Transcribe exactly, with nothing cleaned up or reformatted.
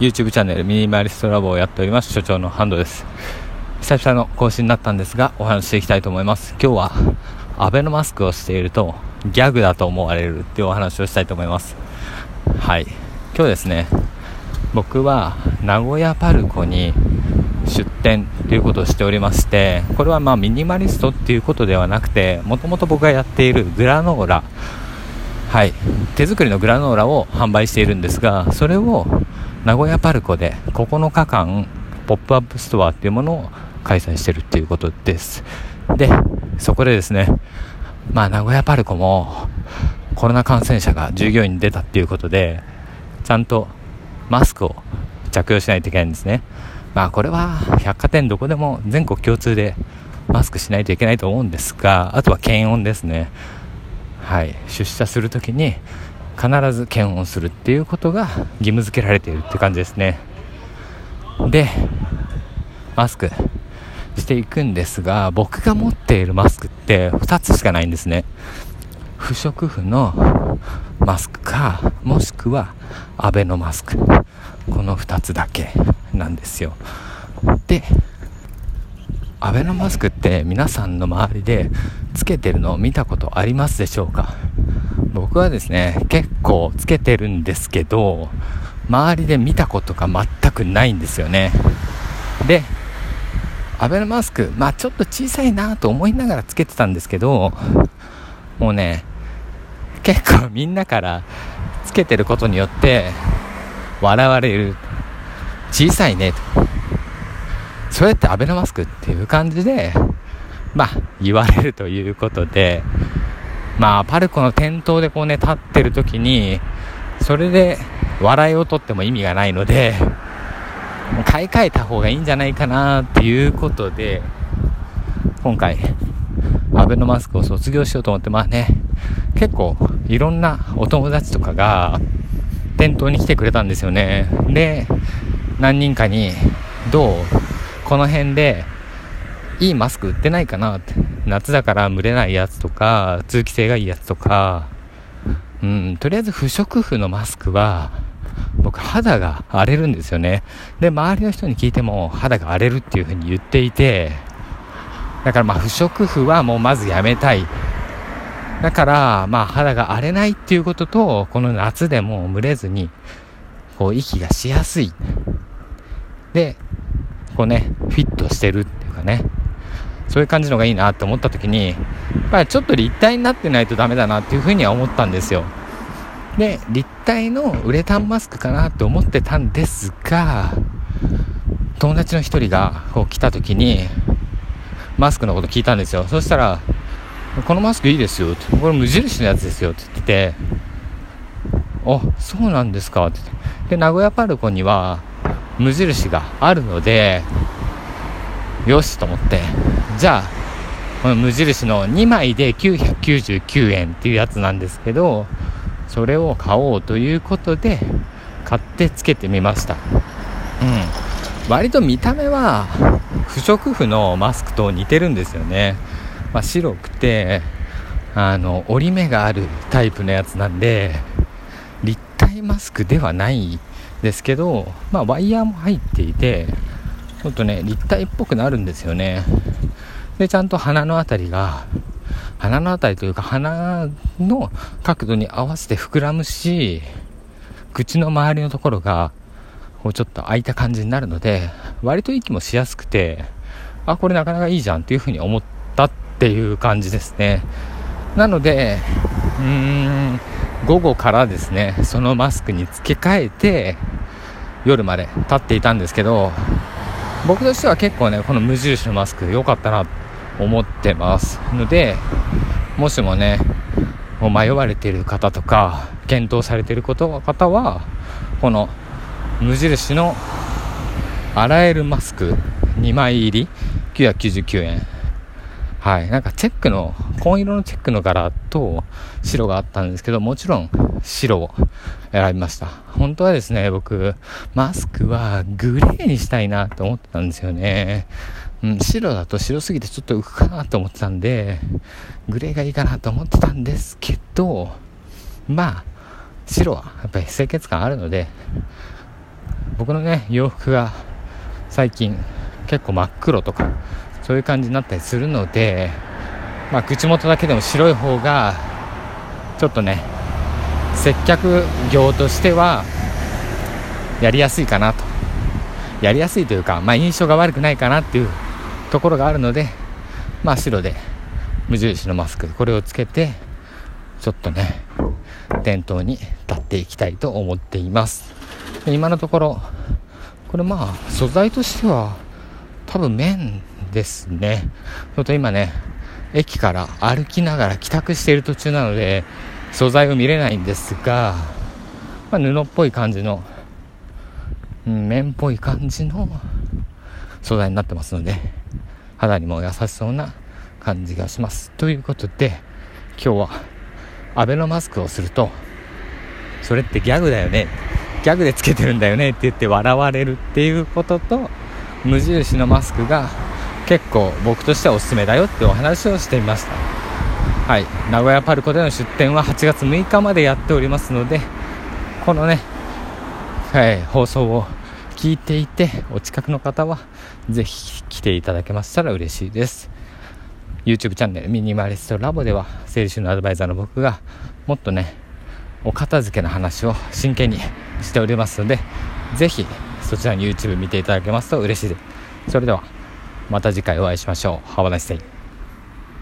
YouTube チャンネルミニマリストラボをやっております所長のハンドです。久々の更新になったんですが、お話していきたいと思います。今日はアベノマスクをしているとギャグだと思われるっていうお話をしたいと思います。はい、今日ですね、僕は名古屋パルコに出店ということをしておりまして、これはまあミニマリストっていうことではなくて、もともと僕がやっているグラノーラ、はい、手作りのグラノーラを販売しているんですが、それを名古屋パルコでここのかかんポップアップストアっていうものを開催しているっていうことです。で、そこでですね、まあ名古屋パルコもコロナ感染者が従業員に出たっていうことで、ちゃんとマスクを着用しないといけないんですね。まあこれは百貨店どこでも全国共通でマスクしないといけないと思うんですが、あとは検温ですね。はい、出社するときに必ず検温するっていうことが義務付けられているって感じですね。で、マスクしていくんですが、僕が持っているマスクってふたつしかないんですね。不織布のマスクか、もしくはアベノマスク、このふたつだけなんですよ。で、アベノマスクって皆さんの周りでつけてるのを見たことありますでしょうか？僕はですね、結構つけてるんですけど、周りで見たことが全くないんですよね。で、アベノマスク、まあちょっと小さいなと思いながらつけてたんですけど、もうね、結構みんなからつけてることによって笑われる。小さいねと、そうやってアベノマスクっていう感じでまあ言われるということで、まあパルコの店頭でこうね立ってる時にそれで笑いを取っても意味がないので、もう買い替えた方がいいんじゃないかなっていうことで、今回アベノマスクを卒業しようと思って、まあね、結構いろんなお友達とかが店頭に来てくれたんですよね。で、何人かにどうこの辺でいいマスク売ってないかなって、夏だから蒸れないやつとか通気性がいいやつとか、うん、とりあえず不織布のマスクは僕肌が荒れるんですよね。で、周りの人に聞いても肌が荒れるっていう風に言っていて、だからまあ不織布はもうまずやめたい。だからまあ肌が荒れないっていうことと、この夏でも蒸れずにこう息がしやすいで、こうねフィットしてるっていうかね、そういう感じのがいいなって思った時に、まあちょっと立体になってないとダメだなっていうふうには思ったんですよ。で、立体のウレタンマスクかなって思ってたんですが、友達の一人がこう来た時にマスクのこと聞いたんですよ。そしたら、このマスクいいですよって、これ無印のやつですよって言ってて、あ、そうなんですかって言って、で名古屋パルコには無印があるので、よしと思って、じゃあこの無印のにまいできゅうひゃくきゅうじゅうきゅうえんっていうやつなんですけど、それを買おうということで買ってつけてみました。うん、割と見た目は不織布のマスクと似てるんですよね。まあ、白くてあの折り目があるタイプのやつなんで、立体マスクではないですけど、まあ、ワイヤーも入っていて、ちょっとね立体っぽくなるんですよね。で、ちゃんと鼻のあたりが鼻のあたりというか鼻の角度に合わせて膨らむし、口の周りのところがこうちょっと開いた感じになるので、割と息もしやすくて、あ、これなかなかいいじゃんっていうふうに思ったっていう感じですね。なので、うーん、午後からですね、そのマスクに付け替えて夜まで立っていたんですけど、僕としては結構ね、この無印のマスク良かったなと思ってますので、もしもねもう迷われている方とか検討されている方は、この無印の洗えるマスクにまい入りきゅうひゃくきゅうじゅうきゅうえん、はい、なんかチェックの紺色のチェックの柄と白があったんですけど、もちろん白を選びました。本当はですね、僕マスクはグレーにしたいなと思ってたんですよね。うん、白だと白すぎてちょっと浮くかなと思ってたんで、グレーがいいかなと思ってたんですけど、まあ白はやっぱり清潔感あるので、僕のね洋服が最近結構真っ黒とかそういう感じになったりするので、まあ、口元だけでも白い方がちょっとね接客業としてはやりやすいかなと、やりやすいというか、まあ、印象が悪くないかなっていうところがあるので、まあ、白で無印のマスクこれをつけてちょっとね店頭に立っていきたいと思っています。今のところこれまあ素材としては多分綿ですね。ちょっと今ね駅から歩きながら帰宅している途中なので素材を見れないんですが、まあ、布っぽい感じの、うん、綿っぽい感じの素材になってますので肌にも優しそうな感じがします。ということで今日はアベノマスクをするとそれってギャグだよね、ギャグでつけてるんだよねって言って笑われるっていうことと、無印のマスクが結構僕としてはおすすめだよってお話をしていました。はい、名古屋パルコでの出店ははちがつむいかまでやっておりますので、このね、はい、放送を聞いていてお近くの方はぜひ来ていただけましたら嬉しいです。 YouTube チャンネルミニマリストラボでは整理収納アドバイザーの僕がもっとねお片付けの話を真剣にしておりますので、ぜひそちらに YouTube 見ていただけますと嬉しいです。それではまた次回お会いしましょう。Have a nice day.